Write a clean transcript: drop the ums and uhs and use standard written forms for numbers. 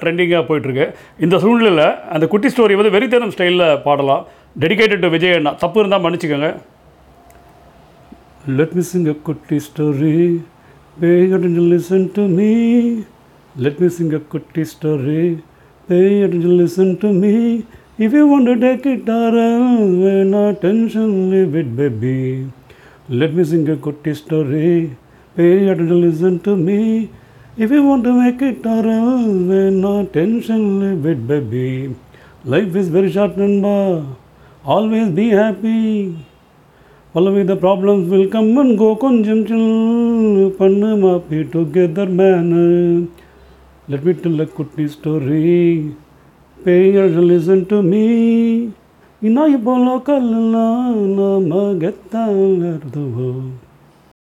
ட்ரெண்டிங்காக போயிட்டுருக்கு. இந்த சூழ்நிலையில் அந்த குட்டி ஸ்டோரி வந்து வெறித்தனம் ஸ்டைலில் பாடலாம். டெடிகேட்டட் டு விஜய் அண்ணா. தப்பு இருந்தால் மன்னிச்சுக்கோங்க. லெட் மீ சிங் அ குட்டி story, listen to me. Let me sing a குட்டி story, listen to me. If you want to take it around, when our tension leave it, baby. Let me sing a Kutti story, pay attention, listen to me. If you want to make it around, when our tension leave it, baby. Life is very short, remember, always be happy. Follow the problems will come and go, konjam chill, panna maapi together man. Let me tell a Kutti story. Payers listen to me. Ina ipo lokalna na magatha narduvo.